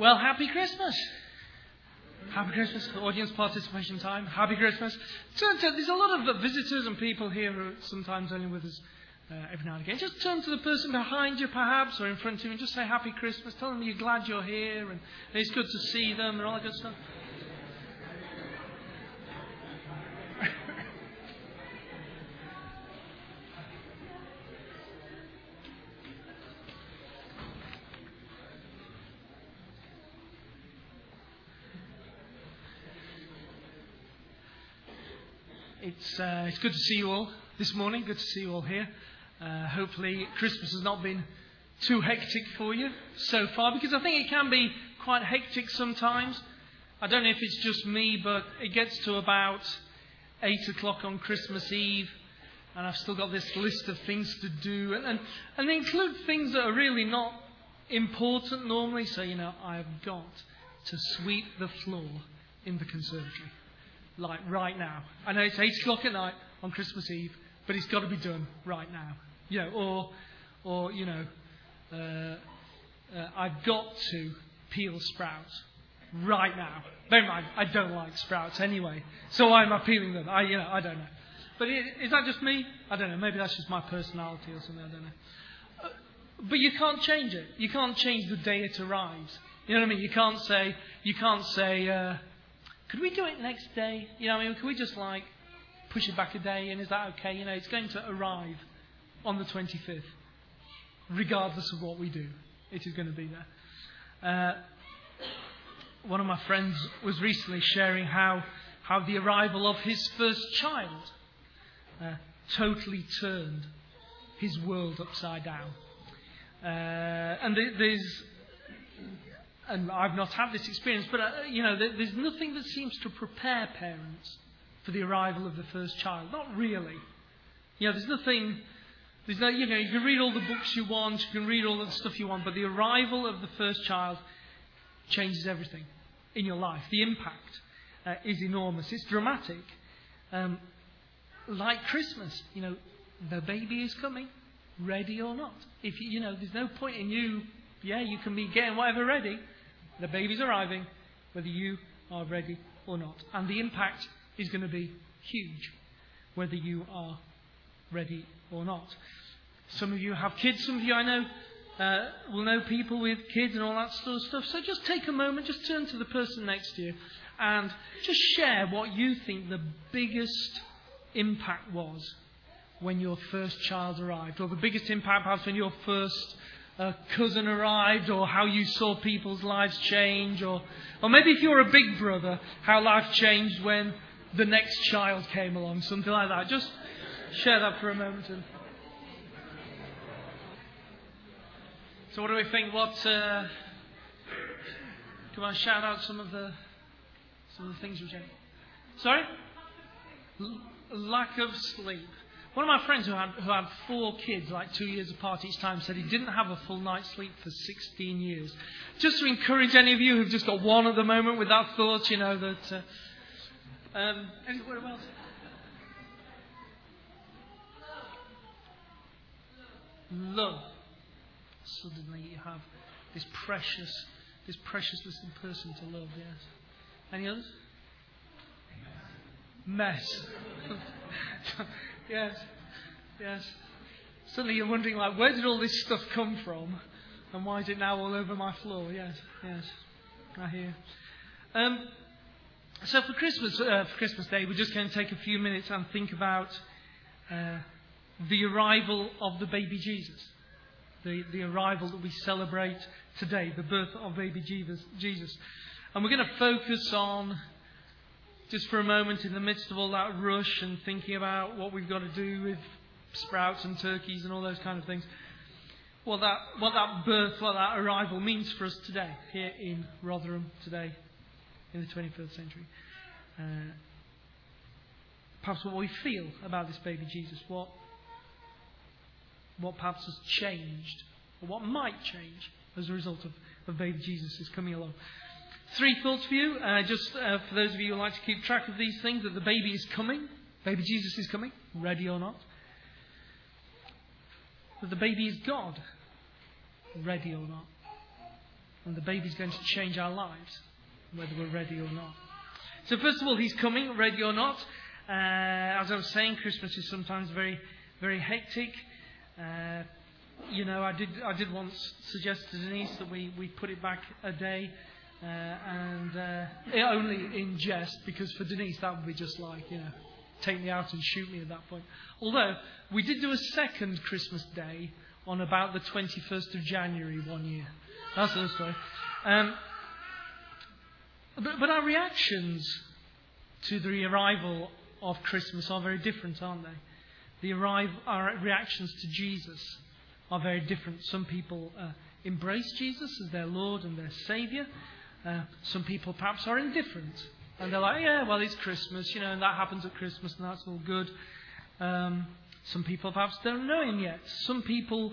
Well, happy Christmas. Happy Christmas. Audience participation time. Happy Christmas. Turn to, there's a lot of visitors and people here who are sometimes only with us every now and again. Just turn to the person behind you perhaps or in front of you and just say happy Christmas. Tell them you're glad you're here and it's good to see them and all that good stuff. It's good to see you all this morning. Good to see you all here. Hopefully Christmas has not been too hectic for you so far, because I think it can be quite hectic sometimes. I don't know if it's just me, but it gets to about 8 o'clock on Christmas Eve, and I've still got this list of things to do, and they include things that are really not important normally. So, you know, I've got to sweep the floor in the conservatory. Like right now. I know it's 8 o'clock at night on Christmas Eve, but it's got to be done right now. You know, or you know, I've got to peel sprouts right now. Bear in mind, I don't like sprouts anyway, so why am I peeling them? I don't know. But is that just me? I don't know. Maybe that's just my personality or something. I don't know. But you can't change it. You can't change the day it arrives. You know what I mean? You can't say. Could we do it next day? You know, I mean, can we just like push it back a day? And is that okay? You know, it's going to arrive on the 25th, regardless of what we do. It is going to be there. One of my friends was recently sharing how the arrival of his first child totally turned his world upside down. And I've not had this experience, but you know, there's nothing that seems to prepare parents for the arrival of the first child. Not really. You know, there's nothing. There's no. You know, you can read all the books you want, you can read all the stuff you want, but the arrival of the first child changes everything in your life. The impact is enormous. It's dramatic. Like Christmas, you know, the baby is coming, ready or not. If you know, there's no point in you. Yeah, you can be getting whatever ready. The baby's arriving, whether you are ready or not. And the impact is going to be huge, whether you are ready or not. Some of you have kids. Some of you, I know, will know people with kids and all that sort of stuff. So just take a moment, just turn to the person next to you and just share what you think the biggest impact was when your first child arrived, or the biggest impact perhaps when your first a cousin arrived, or how you saw people's lives change, or maybe if you're a big brother, how life changed when the next child came along, something like that. Just share that for a moment. And so what do we think? Can I shout out some of the things we said? Sorry? Lack of sleep. One of my friends who had 4 kids, like 2 years apart each time, said he didn't have a full night's sleep for 16 years. Just to encourage any of you who've just got one at the moment with that thought, you know, that... what else? Love. Suddenly you have this precious little person to love, yes. Any others? Mess. Yes. Suddenly you're wondering, like, where did all this stuff come from? And why is it now all over my floor? Yes. I hear. So for Christmas Day, we're just going to take a few minutes and think about the arrival of the baby Jesus. The arrival that we celebrate today, the birth of baby Jesus. And we're going to focus on... just for a moment, in the midst of all that rush and thinking about what we've got to do with sprouts and turkeys and all those kind of things, what that birth, what that arrival means for us today, here in Rotherham, today, in the 21st century. Perhaps what we feel about this baby Jesus, what perhaps has changed, or what might change as a result of baby Jesus is coming along. 3 thoughts for you, just for those of you who like to keep track of these things, that the baby is coming, baby Jesus is coming, ready or not. That the baby is God, ready or not. And the baby's going to change our lives, whether we're ready or not. So first of all, he's coming, ready or not. As I was saying, Christmas is sometimes very, very hectic. I did once suggest to Denise that we put it back a day, and only in jest, because for Denise that would be just like, take me out and shoot me at that point. Although, we did do a second Christmas day on about the 21st of January one year. That's another story. But our reactions to the arrival of Christmas are very different, aren't they? Our reactions to Jesus are very different. Some people embrace Jesus as their Lord and their Saviour. Some people perhaps are indifferent. And they're like, yeah, well, it's Christmas, and that happens at Christmas and that's all good. Some people perhaps don't know him yet. Some people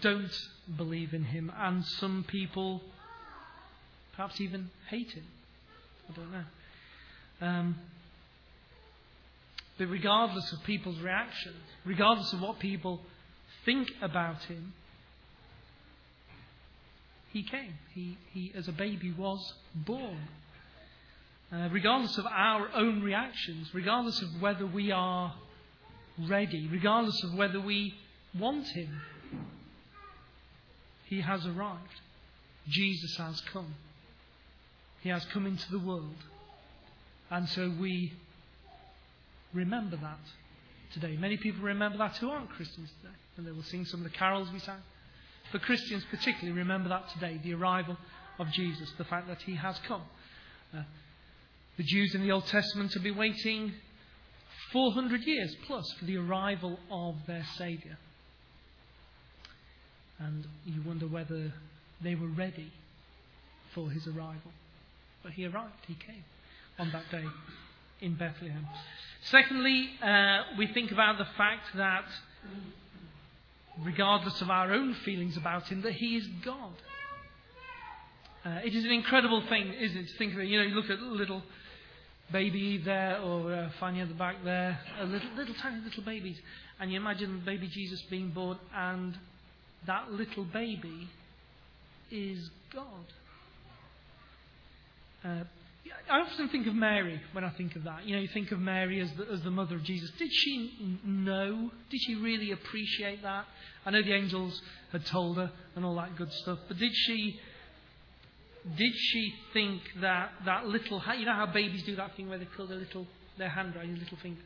don't believe in him. And some people perhaps even hate him. I don't know. But regardless of people's reactions, regardless of what people think about him, he came. He as a baby was born. Regardless of our own reactions, regardless of whether we are ready, regardless of whether we want him, he has arrived. Jesus has come. He has come into the world. And so we remember that today. Many people remember that who aren't Christians today, and they will sing some of the carols we sang. But Christians particularly remember that today, the arrival of Jesus, the fact that he has come. The Jews in the Old Testament have been waiting 400 years plus for the arrival of their Saviour. And you wonder whether they were ready for his arrival. But he arrived, he came on that day in Bethlehem. Secondly, we think about the fact that, regardless of our own feelings about him, that he is God. It is an incredible thing, isn't it, to think of it. You look at little baby there, or Fanny at the back there, little tiny babies, and you imagine baby Jesus being born, and that little baby is God. I often think of Mary when I think of that. You think of Mary as the mother of Jesus. Did she know? Did she really appreciate that? I know the angels had told her and all that good stuff. But did she think that little... You know how babies do that thing where they pull their hand around your little finger?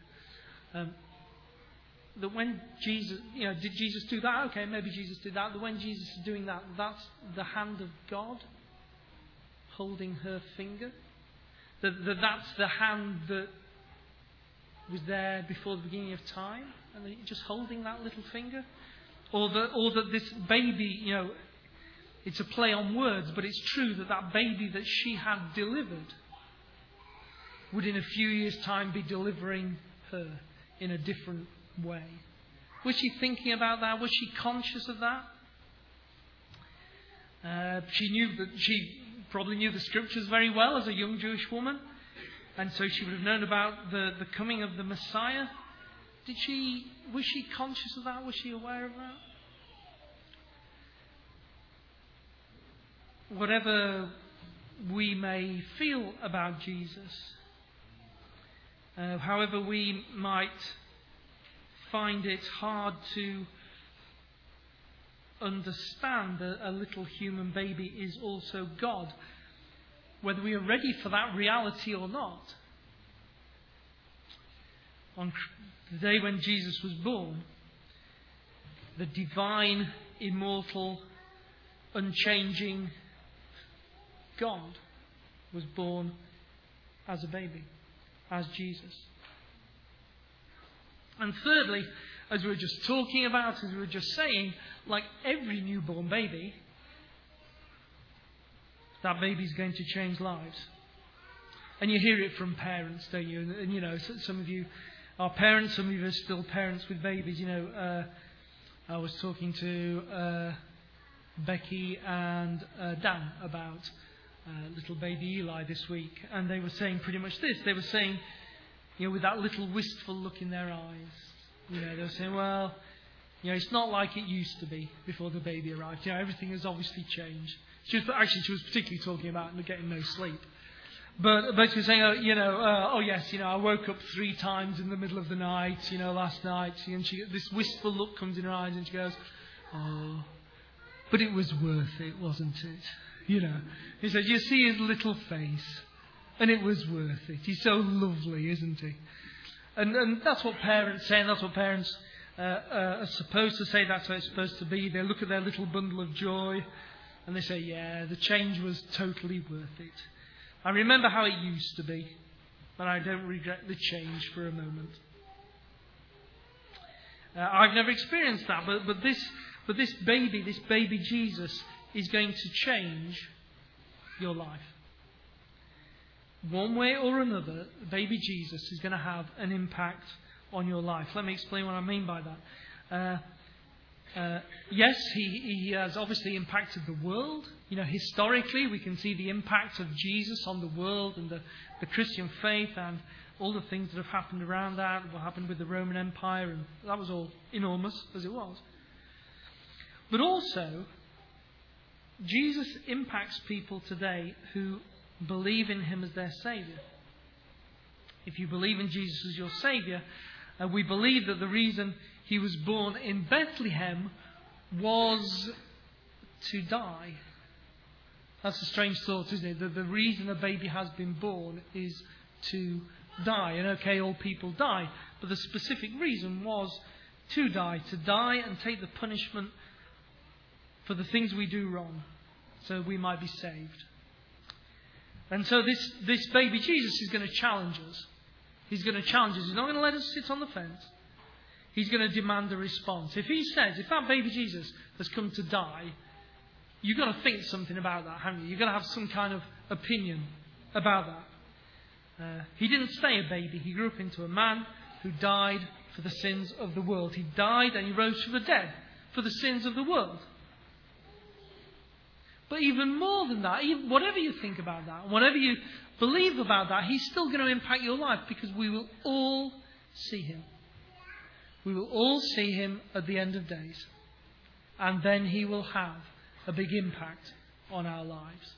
That when Jesus... did Jesus do that? Okay, maybe Jesus did that. But when Jesus is doing that, that's the hand of God holding her finger. That's the hand that was there before the beginning of time, and just holding that little finger, or that this baby, it's a play on words, but it's true that baby that she had delivered would in a few years' time be delivering her in a different way. Was she thinking about that? Was she conscious of that? She probably knew the scriptures very well as a young Jewish woman, and so she would have known about the coming of the Messiah. Was she conscious of that? Was she aware of that? Whatever we may feel about Jesus, however we might find it hard to understand that a little human baby is also God, whether we are ready for that reality or not, on the day when Jesus was born, the divine, immortal, unchanging God was born as a baby, as Jesus. And thirdly, as we were just talking about, as we were just saying, like every newborn baby, that baby's going to change lives. And you hear it from parents, don't you? And some of you are parents, some of you are still parents with babies. I was talking to Becky and Dan about little baby Eli this week, and they were saying pretty much this. They were saying, with that little wistful look in their eyes, they were saying, well, You know, it's not like it used to be before the baby arrived. You know, everything has obviously changed. She was particularly talking about getting no sleep. But she was saying, I woke up 3 times in the middle of the night, last night. And she, this wistful look comes in her eyes and she goes, oh, but it was worth it, wasn't it? He said, you see his little face and it was worth it. He's so lovely, isn't he? And that's what parents say, and that's what parents are supposed to say. That's how it's supposed to be. They look at their little bundle of joy and they say, yeah, the change was totally worth it. I remember how it used to be, but I don't regret the change for a moment. I've never experienced that, but this baby Jesus is going to change your life. One way or another, baby Jesus is going to have an impact on your life. Let me explain what I mean by that. Yes, he has obviously impacted the world. Historically, we can see the impact of Jesus on the world and the Christian faith and all the things that have happened around that, what happened with the Roman Empire, and that was all enormous as it was. But also, Jesus impacts people today who believe in him as their Saviour. If you believe in Jesus as your Saviour, we believe that the reason he was born in Bethlehem was to die. That's a strange thought, isn't it? That the reason a baby has been born is to die. And okay, all people die, but the specific reason was to die and take the punishment for the things we do wrong, so we might be saved. And so this baby Jesus is going to challenge us. He's going to challenge us. He's not going to let us sit on the fence. He's going to demand a response. If he says, if that baby Jesus has come to die, you've got to think something about that, haven't you? You've got to have some kind of opinion about that. He didn't stay a baby. He grew up into a man who died for the sins of the world. He died and he rose from the dead for the sins of the world. But even more than that, whatever you think about that, whatever you believe about that, he's still going to impact your life, because we will all see him. We will all see him at the end of days. And then he will have a big impact on our lives.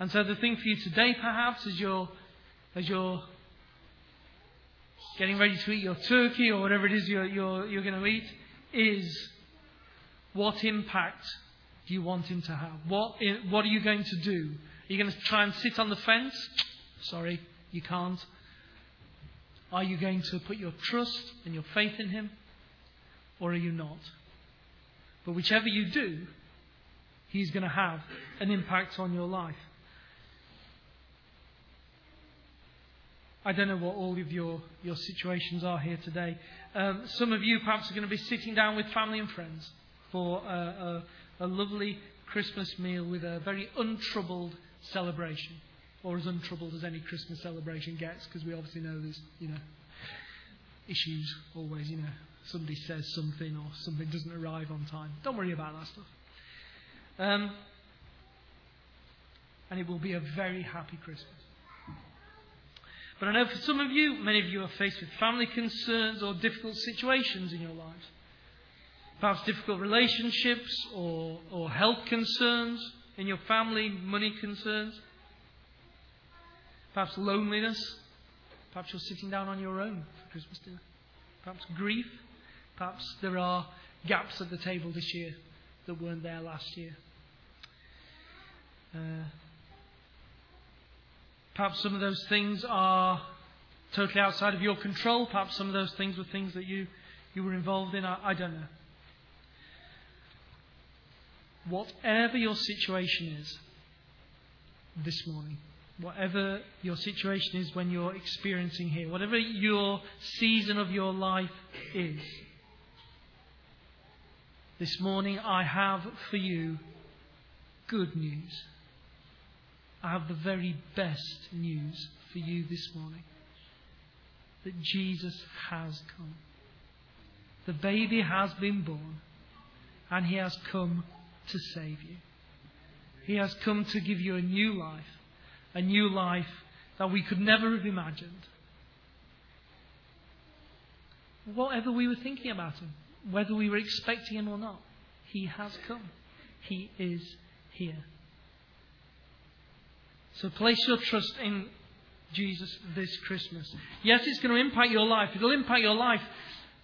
And so the thing for you today, perhaps, as you're getting ready to eat your turkey or whatever it is you're going to eat, is what impact do you want him to have? What are you going to do? Are you going to try and sit on the fence? Sorry, you can't. Are you going to put your trust and your faith in him? Or are you not? But whichever you do, he's going to have an impact on your life. I don't know what all of your situations are here today. Some of you perhaps are going to be sitting down with family and friends for a lovely Christmas meal with a very untroubled celebration, or as untroubled as any Christmas celebration gets, because we obviously know there's, issues always, somebody says something or something doesn't arrive on time. Don't worry about that stuff. And it will be a very happy Christmas. But I know for some of you, many of you are faced with family concerns or difficult situations in your life. Perhaps difficult relationships or health concerns in your family, money concerns. Perhaps loneliness. Perhaps you're sitting down on your own for Christmas dinner. Perhaps grief. Perhaps there are gaps at the table this year that weren't there last year. Perhaps some of those things are totally outside of your control. Perhaps some of those things were things that you were involved in. I don't know. Whatever your situation is this morning, whatever your situation is when you're experiencing here, whatever your season of your life is, this morning I have for you good news. I have the very best news for you this morning. That Jesus has come. The baby has been born, and he has come to save you. He has come to give you a new life that we could never have imagined. Whatever we were thinking about him, whether we were expecting him or not. He has come. He is here. So place your trust in Jesus this Christmas. Yes, it's going to impact your life. It'll impact your life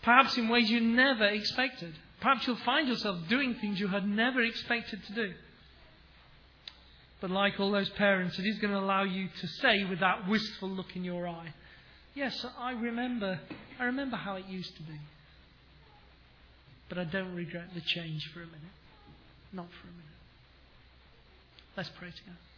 perhaps in ways you never expected. Perhaps you'll find yourself doing things you had never expected to do. But like all those parents, it is going to allow you to say with that wistful look in your eye, yes, I remember how it used to be. But I don't regret the change for a minute. Not for a minute. Let's pray together.